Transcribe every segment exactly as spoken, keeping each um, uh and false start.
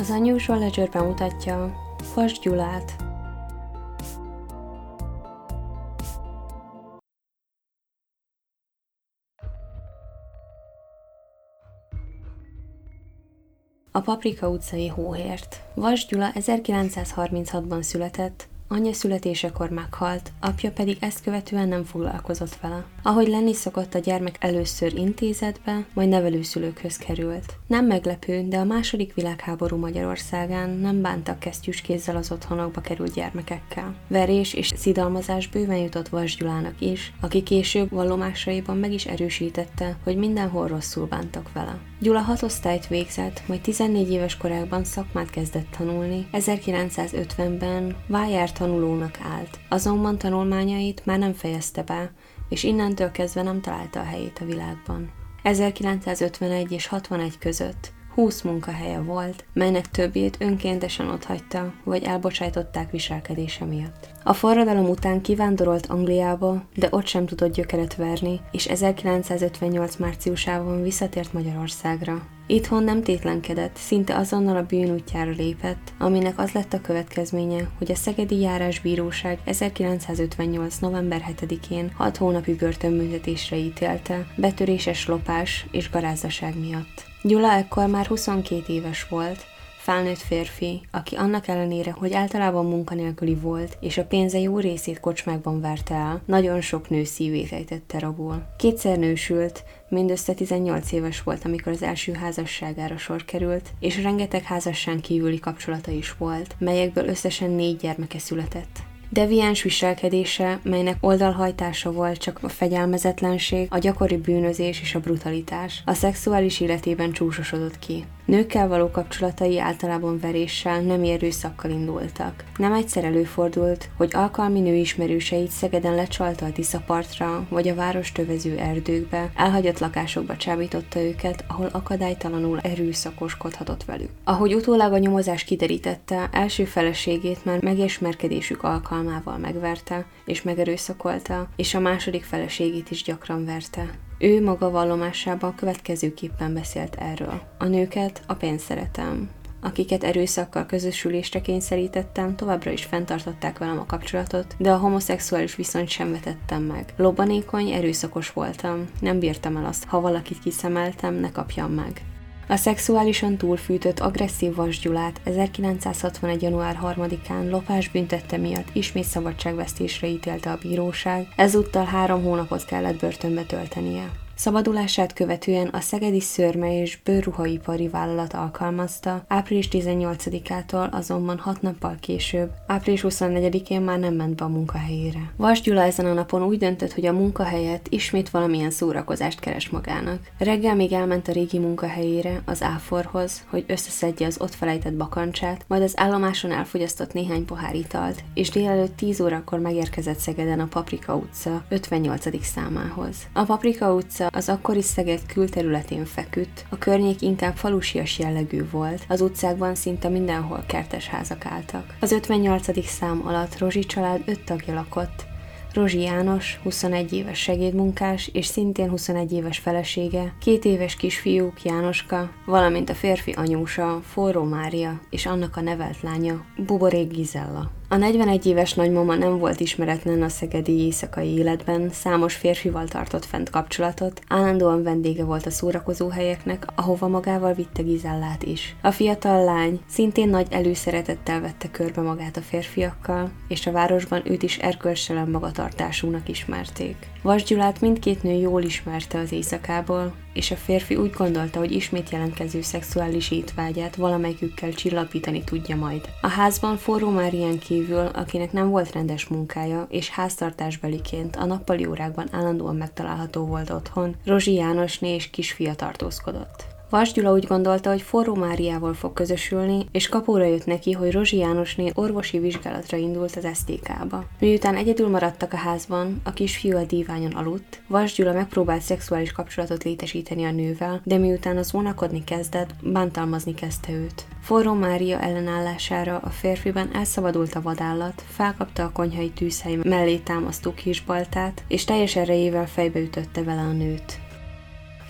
Az Unusual Ledger bemutatja Vas Gyulát. A Paprika utcai hóhért. Vas Gyula ezerkilencszázharminchatban született, anyja születésekor meghalt, apja pedig ezt követően nem foglalkozott vele. Ahogy lenni szokott, a gyermek először intézetbe, majd nevelőszülőkhöz került. Nem meglepő, de a második világháború Magyarországán nem bántak kesztyűskézzel az otthonokba került gyermekekkel. Verés és szidalmazás bőven jutott Vas Gyulának is, aki később vallomásaiban meg is erősítette, hogy mindenhol rosszul bántak vele. Gyula hat osztályt végzett, majd tizennégy éves korában szakmát kezdett tanulni, ezerkilencszázötvenben vájárt tanulónak állt, azonban tanulmányait már nem fejezte be, és innentől kezdve nem találta a helyét a világban. ezerkilencszázötvenegy és hatvanegy között húsz munkahelye volt, melynek többjét önkéntesen otthagyta, vagy elbocsájtották viselkedése miatt. A forradalom után kivándorolt Angliába, de ott sem tudott gyökeret verni, és ezerkilencszázötvennyolc márciusában visszatért Magyarországra. Itthon nem tétlenkedett, szinte azonnal a bűn útjára lépett, aminek az lett a következménye, hogy a Szegedi Járásbíróság ezerkilencszázötvennyolc. november hetedikén hat hónapi börtönbüntetésre ítélte, betöréses lopás és garázdaság miatt. Gyula ekkor már huszonkét éves volt, felnőtt férfi, aki annak ellenére, hogy általában munkanélküli volt, és a pénze jó részét kocsmákban verte el, nagyon sok nő szívét ejtette rabul. Kétszer nősült, mindössze tizennyolc éves volt, amikor az első házasságára sor került, és rengeteg házasság kívüli kapcsolata is volt, melyekből összesen négy gyermeke született. Deviáns viselkedése, melynek oldalhajtása volt csak a fegyelmezetlenség, a gyakori bűnözés és a brutalitás, a szexuális életében csúcsosodott ki. Nőkkel való kapcsolatai általában veréssel, nem erőszakkal indultak. Nem egyszer előfordult, hogy alkalmi nő ismerőseit Szegeden lecsalta a Tiszapartra, vagy a város tövező erdőkbe, elhagyott lakásokba csábította őket, ahol akadálytalanul erőszakoskodhatott velük. Ahogy utólag a nyomozás kiderítette, első feleségét már megismerkedésük alkalmával megverte és megerőszakolta, és a második feleségét is gyakran verte. Ő maga vallomásában következőképpen beszélt erről. A nőket a pénzt szeretem. Akiket erőszakkal közösülésre kényszerítettem, továbbra is fenntartották velem a kapcsolatot, de a homoszexuális viszonyt sem vetettem meg. Lobbanékony, erőszakos voltam. Nem bírtam el azt, ha valakit kiszemeltem, ne kapjam meg. A szexuálisan túlfűtött, agresszív Vas Gyulát ezerkilencszázhatvanegy. január harmadikán lopás bűntette miatt ismét szabadságvesztésre ítélte a bíróság, ezúttal három hónapot kellett börtönbe töltenie. Szabadulását követően a Szegedi Szőrme és Bőrruhaipari Vállalat alkalmazta, április tizennyolcadikától azonban hat nappal később, április huszonnegyedikén már nem ment be a munkahelyére. Vas Gyula ezen a napon úgy döntött, hogy a munkahelyet ismét valamilyen szórakozást keres magának. Reggel még elment a régi munkahelyére, az Áforhoz, hogy összeszedje az ott felejtett bakancsát, majd az állomáson elfogyasztott néhány pohár italt, és délelőtt tíz órakor megérkezett Szegeden a Paprika utca ötvennyolcadik számához. A Paprika utca az akkori Szeged külterületén feküdt, a környék inkább falusias jellegű volt, az utcákban szinte mindenhol kertes házak álltak. Az ötvennyolcadik szám alatt Rozsi család öt tagja lakott, Rozsi János, huszonegy éves segédmunkás és szintén huszonegy éves felesége, két éves kisfiúk Jánoska, valamint a férfi anyósa, Forró Mária és annak a nevelt lánya, Buborék Gizella. A negyvenegy éves nagymama nem volt ismeretlen a szegedi éjszakai életben, számos férfival tartott fent kapcsolatot, állandóan vendége volt a szórakozóhelyeknek, ahova magával vitte Gizellát is. A fiatal lány szintén nagy előszeretettel vette körbe magát a férfiakkal, és a városban őt is erkölcstelen magatartásúnak ismerték. Vas Gyulát mindkét nő jól ismerte az éjszakából, és a férfi úgy gondolta, hogy ismét jelentkező szexuális étvágyát valamelyikükkel csillapítani tudja majd. A házban Forró Márián kívül, akinek nem volt rendes munkája, és háztartásbeliként a nappali órákban állandóan megtalálható volt otthon, Rozsi Jánosné és kisfia tartózkodott. Vas Gyula úgy gondolta, hogy Forró Máriával fog közösülni, és kapóra jött neki, hogy Rozsi Jánosné orvosi vizsgálatra indult az es té ká-ba. Miután egyedül maradtak a házban, a kisfiú a díványon aludt, Vas Gyula megpróbált szexuális kapcsolatot létesíteni a nővel, de miután az vonakodni kezdett, bántalmazni kezdte őt. Forró Mária ellenállására a férfiben elszabadult a vadállat, felkapta a konyhai tűzhely mellé támasztó kisbaltát, és teljes erejével fejbeütötte vele a nőt.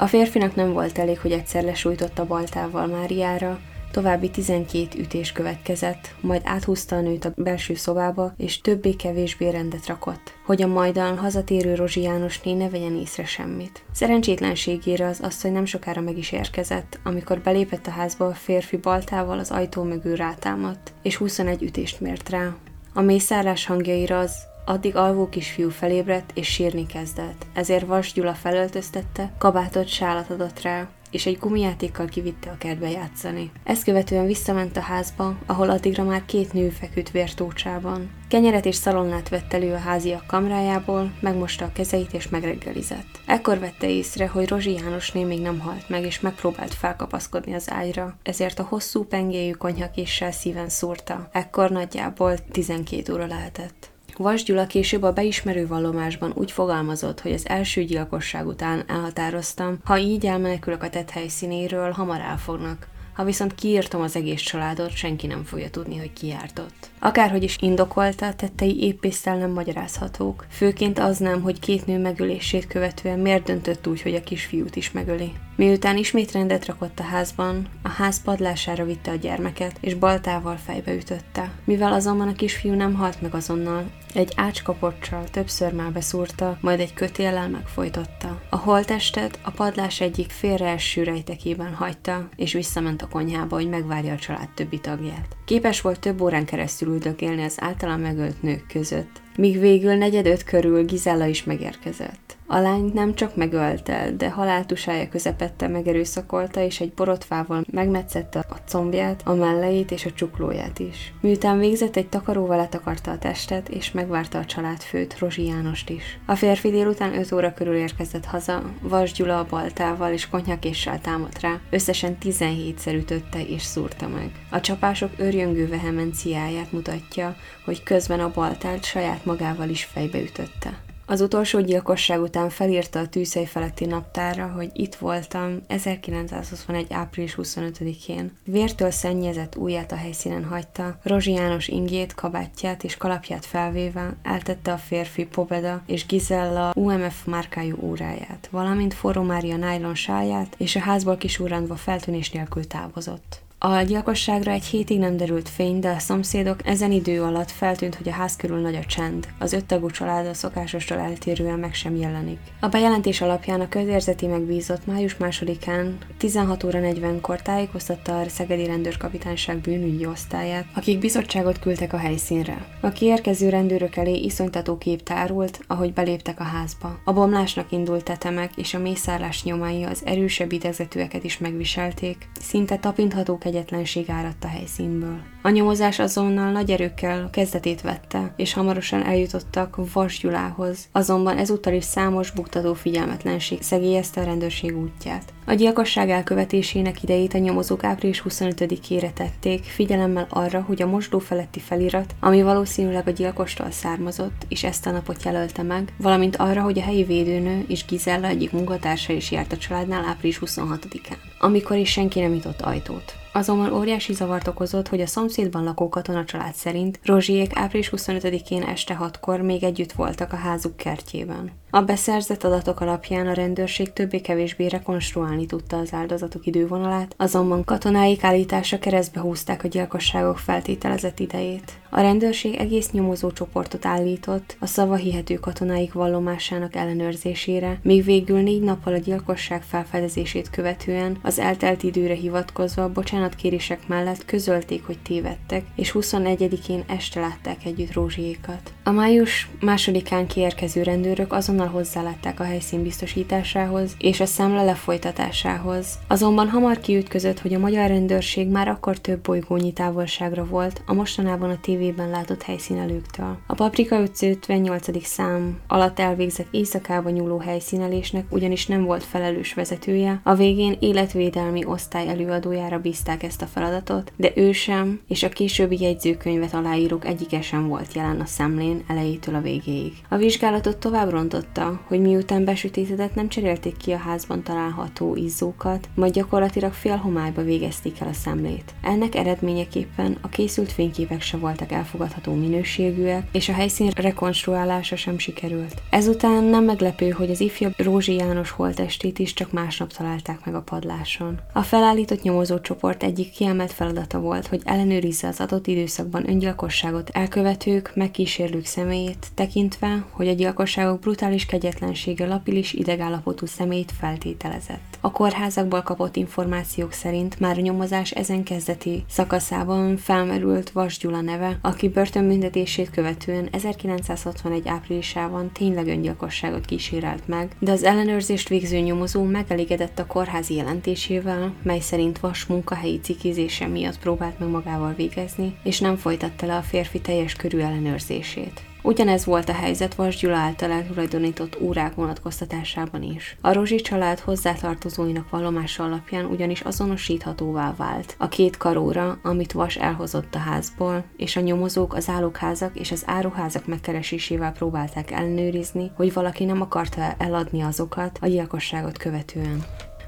A férfinak nem volt elég, hogy egyszer lesújtotta baltával Máriára, További tizenkét ütés következett, majd áthúzta a nőt a belső szobába, és többé-kevésbé rendet rakott, hogy a majdan hazatérő Rozsi Jánosné ne vegyen észre semmit. Szerencsétlenségére az asszony nem sokára meg is érkezett, amikor belépett a házba, a férfi baltával az ajtó mögül rátámadt, és huszonegy ütést mért rá. A mészárlás hangjaira az addig alvó kisfiú felébredt, és sírni kezdett, ezért Vas Gyula felöltöztette, kabátot, sálat adott rá, és egy gumijátékkal kivitte a kertbe játszani. Ezt követően visszament a házba, ahol addigra már két nő feküdt vértócsában. Kenyeret és szalonnát vett elő a háziak kamrájából, megmosta a kezeit és megreggelizett. Ekkor vette észre, hogy Rozsi Jánosné még nem halt meg, és megpróbált felkapaszkodni az ágyra, ezért a hosszú pengéjű konyhakéssel szíven szúrta. Ekkor nagyjából tizenkét óra lehetett. Vas Gyula később a beismerő vallomásban úgy fogalmazott, hogy az első gyilkosság után elhatároztam, ha így elmenekülök a tett helyszínéről, hamar elfognak. Ha viszont kiírtom az egész családot, senki nem fogja tudni, hogy ki járt ott. Akárhogy is indokolta, tettei épp észre nem magyarázhatók. Főként az nem, hogy két nő megölését követően miért döntött úgy, hogy a kisfiút is megöli. Miután ismét rendet rakott a házban, a ház padlására vitte a gyermeket, és baltával fejbe ütötte. Mivel azonban a kisfiú nem halt meg azonnal, egy ácskapocsal többször már beszúrta, majd egy kötéllel megfojtotta. A holttestet a padlás egyik félreeső rejtekében hagyta, és visszament a konyhába, hogy megvárja a család többi tagját. Képes volt több órán keresztül üldögélni az általán megölt nők között, míg végül negyed öt körül Gizella is megérkezett. A lányt nem csak megölte, de haláltusája közepette megerőszakolta, és egy borotvával megmetszette a combját, a melleit és a csuklóját is. Miután végzett, egy takaróval letakarta a testet, és megvárta a családfőt, Rozsi Jánost is. A férfi délután öt óra körül érkezett haza, Vas Gyula a baltával és konyhakéssel támadt rá, összesen tizenhétszer ütötte és szúrta meg. A csapások őrjöngő vehemenciáját mutatja, hogy közben a baltát saját magával is fejbe ütötte. Az utolsó gyilkosság után felírta a tűzhely feletti naptárra, hogy itt voltam ezerkilencszázhuszonegyben április huszonötödikén. Vértől szennyezett ujját a helyszínen hagyta, Rozsi János ingjét, kabátját és kalapját felvéve eltette a férfi Pobeda és Gizella u em ef márkájú óráját, valamint Forró Mária nájlon sálját, és a házból kisúrrandva feltűnés nélkül távozott. A gyilkosságra egy hétig nem derült fény, de a szomszédok ezen idő alatt feltűnt, hogy a ház körül nagy a csend, az öttagú család a szokásostól eltérően meg sem jelenik. A bejelentés alapján a közérzeti megbízott május másodikán tizenhat óra negyvenkor tájékoztatta a Szegedi Rendőrkapitányság bűnügyi osztályát, akik bizottságot küldtek a helyszínre. A kiérkező rendőrök elé iszonytató kép tárult, ahogy beléptek a házba. A bomlásnak indult tetemek és a mészárlás nyomai az erősebb idegzetűeket is megviselték, szinte tapintható egyetlenség áradt a helyszínből. A nyomozás azonnal nagy erőkkel kezdetét vette, és hamarosan eljutottak Vas Gyulához, azonban ezúttal is számos buktató figyelmetlenség szegélyezte a rendőrség útját. A gyilkosság elkövetésének idejét a nyomozók április huszonötödikére tették, figyelemmel arra, hogy a mosdó feletti felirat, ami valószínűleg a gyilkostól származott, és ezt a napot jelölte meg, valamint arra, hogy a helyi védőnő és Gizella egyik munkatársa is járt a családnál április huszonhatodikán, amikor is senki nem nyitott ajtót. Azonban óriási zavart okozott, hogy a szomszédban lakó katona család szerint Rozsiék április huszonötödikén este hatkor még együtt voltak a házuk kertjében. A beszerzett adatok alapján a rendőrség többé-kevésbé rekonstruálni tudta az áldozatok idővonalát, azonban katonáik állítása keresztbe húzták a gyilkosságok feltételezett idejét. A rendőrség egész nyomozó csoportot állított a szavahihető katonáik vallomásának ellenőrzésére, míg végül négy nappal a gyilkosság felfedezését követően az eltelt időre hivatkozva bocsánatkérések mellett közölték, hogy tévedtek, és huszonegyedikén este látták együtt Rózsiékat. A május másodikán kiérkező rendőrök azonnal hozzálátták a helyszín biztosításához és a számla lefolytatásához. Azonban hamar kiütközött, hogy a magyar rendőrség már akkor több bolygónyi távolságra volt a mostanában a tévében látott helyszínelőktől. A Paprika utca ötvennyolcadik szám alatt elvégzett éjszakába nyúló helyszínelésnek ugyanis nem volt felelős vezetője, a végén életvédelmi osztály előadójára bízták ezt a feladatot, de ő sem, és a későbbi jegyzőkönyvet aláírók egyike sem volt jelen a szemlén elejétől a végéig. A vizsgálatot tovább rontotta, hogy miután besütétedett, nem cserélték ki a házban található izzókat, majd gyakorlatilag fél homályba végezték el a szemlét. Ennek eredményeképpen a készült fényképek se voltak tárgyilag elfogadható minőségűek, és a helyszín rekonstruálása sem sikerült. Ezután nem meglepő, hogy az ifjabb Rozsi János holttestét is csak másnap találták meg a padláson. A felállított nyomozócsoport egyik kiemelt feladata volt, hogy ellenőrizze az adott időszakban öngyilkosságot elkövetők, megkísérlők személyét, tekintve, hogy a gyilkosságok brutális kegyetlensége lapilis idegállapotú személyt feltételezett. A kórházakból kapott információk szerint már a nyomozás ezen kezdeti szakaszában felmerült Vas Gyula neve, aki börtönbüntetését követően ezerkilencszázhatvanegy áprilisában tényleg öngyilkosságot kísérelt meg, de az ellenőrzést végző nyomozó megelégedett a kórházi jelentésével, mely szerint Vas munkahelyi cikizése miatt próbált meg magával végezni, és nem folytatta le a férfi teljes körű ellenőrzését. Ugyanez volt a helyzet Vas Gyula által eltulajdonított órák vonatkoztatásában is. A Rozsi család hozzátartozóinak vallomása alapján ugyanis azonosíthatóvá vált a két karóra, amit Vas elhozott a házból, és a nyomozók az álokházak és az áruházak megkeresésével próbálták ellenőrizni, hogy valaki nem akarta eladni azokat a gyilkosságot követően.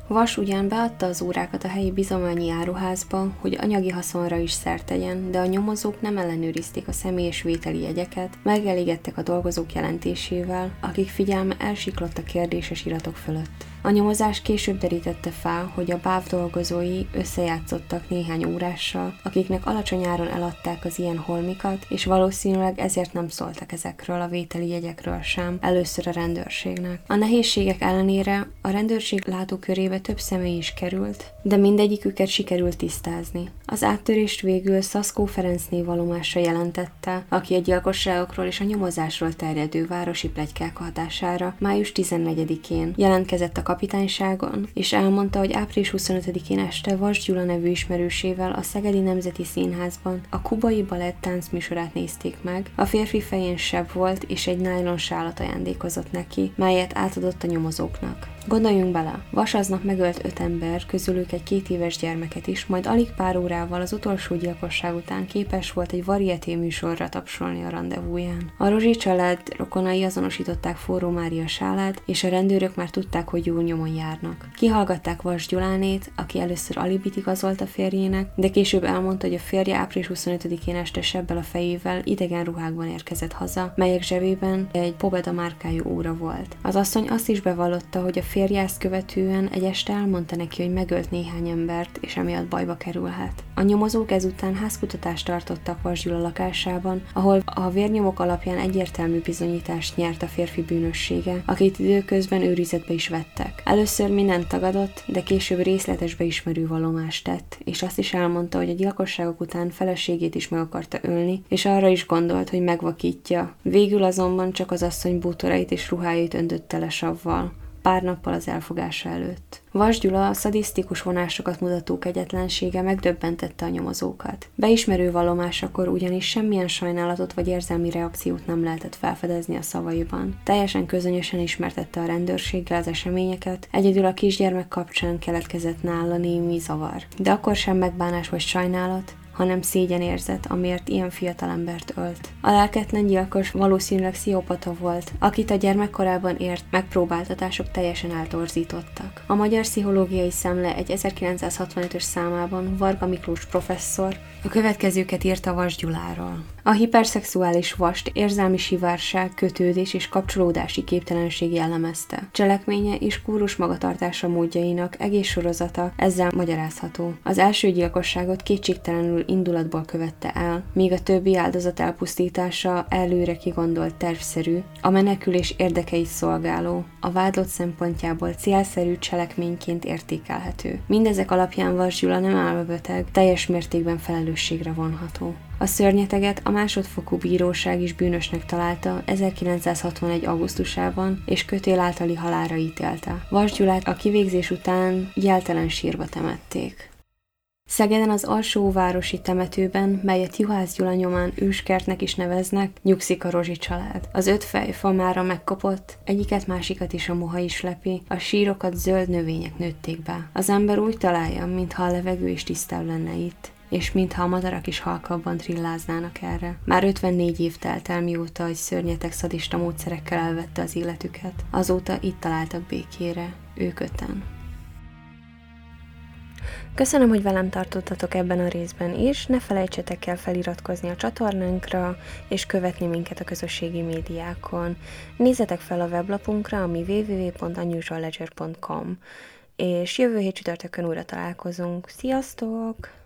Vas ugyan beadta az órákat a helyi bizományi áruházba, hogy anyagi haszonra is szert tegyen, de a nyomozók nem ellenőrizték a személyes vételi jegyeket, megelégedtek a dolgozók jelentésével, akik figyelme elsiklott a kérdéses iratok fölött. A nyomozás később derítette fel, hogy a BÁV dolgozói összejátszottak néhány órással, akiknek alacsony áron eladták az ilyen holmikat, és valószínűleg ezért nem szóltak ezekről a vételi jegyekről sem, először a rendőrségnek. A nehézségek ellenére a rendőrség látókörébe több személy is került, de mindegyiküket sikerült tisztázni. Az áttörést végül Szaszkó Ferencné vallomása jelentette, aki a gyilkosságokról és a nyomozásról terjedő városi pletykák hatására május tizennegyedikén jelentkezett a kapitányságon, és elmondta, hogy április huszonötödikén este Vas Gyula nevű ismerősével a Szegedi Nemzeti Színházban a kubai balett táncműsorát nézték meg, a férfi fején seb volt, és egy nájlon sálat ajándékozott neki, melyet átadott a nyomozóknak. Gondoljunk bele, Vas aznap megölt öt ember, közülük egy két éves gyermeket is, majd alig pár órával az utolsó gyilkosság után képes volt egy varieté műsorra tapsolni a rendezvúján. A Rozsi család rokonai azonosították Forró Mária sálát, és a rendőrök már tudták, hogy jó nyomon járnak. Kihallgatták Vas Gyulánét, aki először alibit igazolt a férjének, de később elmondta, hogy a férje április huszonötödikén este sebbel a fejével idegen ruhákban érkezett haza, melyek zsebében egy Pobeda márkájú óra volt. Az asszony azt is bevallotta, hogy a férje ezt követően egy este elmondta neki, hogy megölt néhány embert, és emiatt bajba kerülhet. A nyomozók ezután házkutatást tartottak Vas Gyula lakásában, ahol a vérnyomok alapján egyértelmű bizonyítást nyert a férfi bűnössége, akit időközben őrizetbe is vettek. Először mindent tagadott, de később részletes beismerő vallomást tett, és azt is elmondta, hogy a gyilkosságok után feleségét is meg akarta ölni, és arra is gondolt, hogy megvakítja. Végül azonban csak az asszony bútorait és ruháit öntötte le savval, pár nappal az elfogása előtt. Vas Gyula a szadisztikus vonásokat mutató kegyetlensége megdöbbentette a nyomozókat. Beismerő vallomásakor ugyanis semmilyen sajnálatot vagy érzelmi reakciót nem lehetett felfedezni a szavaiban. Teljesen közönösen ismertette a rendőrséggel az eseményeket, egyedül a kisgyermek kapcsán keletkezett nála némi zavar. De akkor sem megbánás vagy sajnálat, hanem szégyenérzet, amiért ilyen fiatalembert ölt. A lelketlen gyilkos valószínűleg pszichopata volt, akit a gyermekkorában ért megpróbáltatások teljesen eltorzítottak. A Magyar Pszichológiai Szemle egy ezerkilencszázhatvanötös számában Varga Miklós professzor a következőket írta Vas Gyuláról. A hiperszexuális Vast érzelmi sivárság, kötődés és kapcsolódási képtelenség jellemezte. Cselekménye és kúrus magatartása módjainak egész sorozata ezzel magyarázható. Az első gyilkosságot kétségtelenül indulatból követte el, míg a többi áldozat elpusztítása előre kigondolt tervszerű, a menekülés érdekeit szolgáló, a vádlott szempontjából célszerű cselekményként értékelhető. Mindezek alapján Vas Gyula nem elmebeteg, teljes mértékben felelősségre vonható. A szörnyeteget a másodfokú bíróság is bűnösnek találta ezerkilencszázhatvanegy augusztusában, és kötél általi halálra ítélte. Vas Gyulát a kivégzés után jeltelen sírba temették. Szegeden az alsóvárosi temetőben, melyet Juhász Gyula nyomán Őskertnek is neveznek, nyugszik a Rozsi család. Az öt fejfa mára megkopott, egyiket másikat is a moha is lepi, a sírokat zöld növények nőtték be. Az ember úgy találja, mintha a levegő is tisztább lenne itt, és mintha a madarak is halkabban trilláznának erre. Már ötvennégy év telt el, mióta egy szörnyeteg szadista módszerekkel elvette az életüket. Azóta itt találtak békére, ők öten. Köszönöm, hogy velem tartottatok ebben a részben is, ne felejtsetek el feliratkozni a csatornánkra, és követni minket a közösségi médiákon. Nézzetek fel a weblapunkra, ami double-u double-u double-u pont unusual ledger pont com, és jövő hét csütörtökön újra találkozunk. Sziasztok!